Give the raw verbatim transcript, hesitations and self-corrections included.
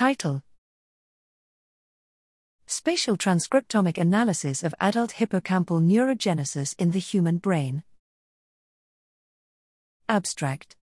Title: Spatial Transcriptomic Analysis of Adult Hippocampal Neurogenesis in the Human Brain. Abstract.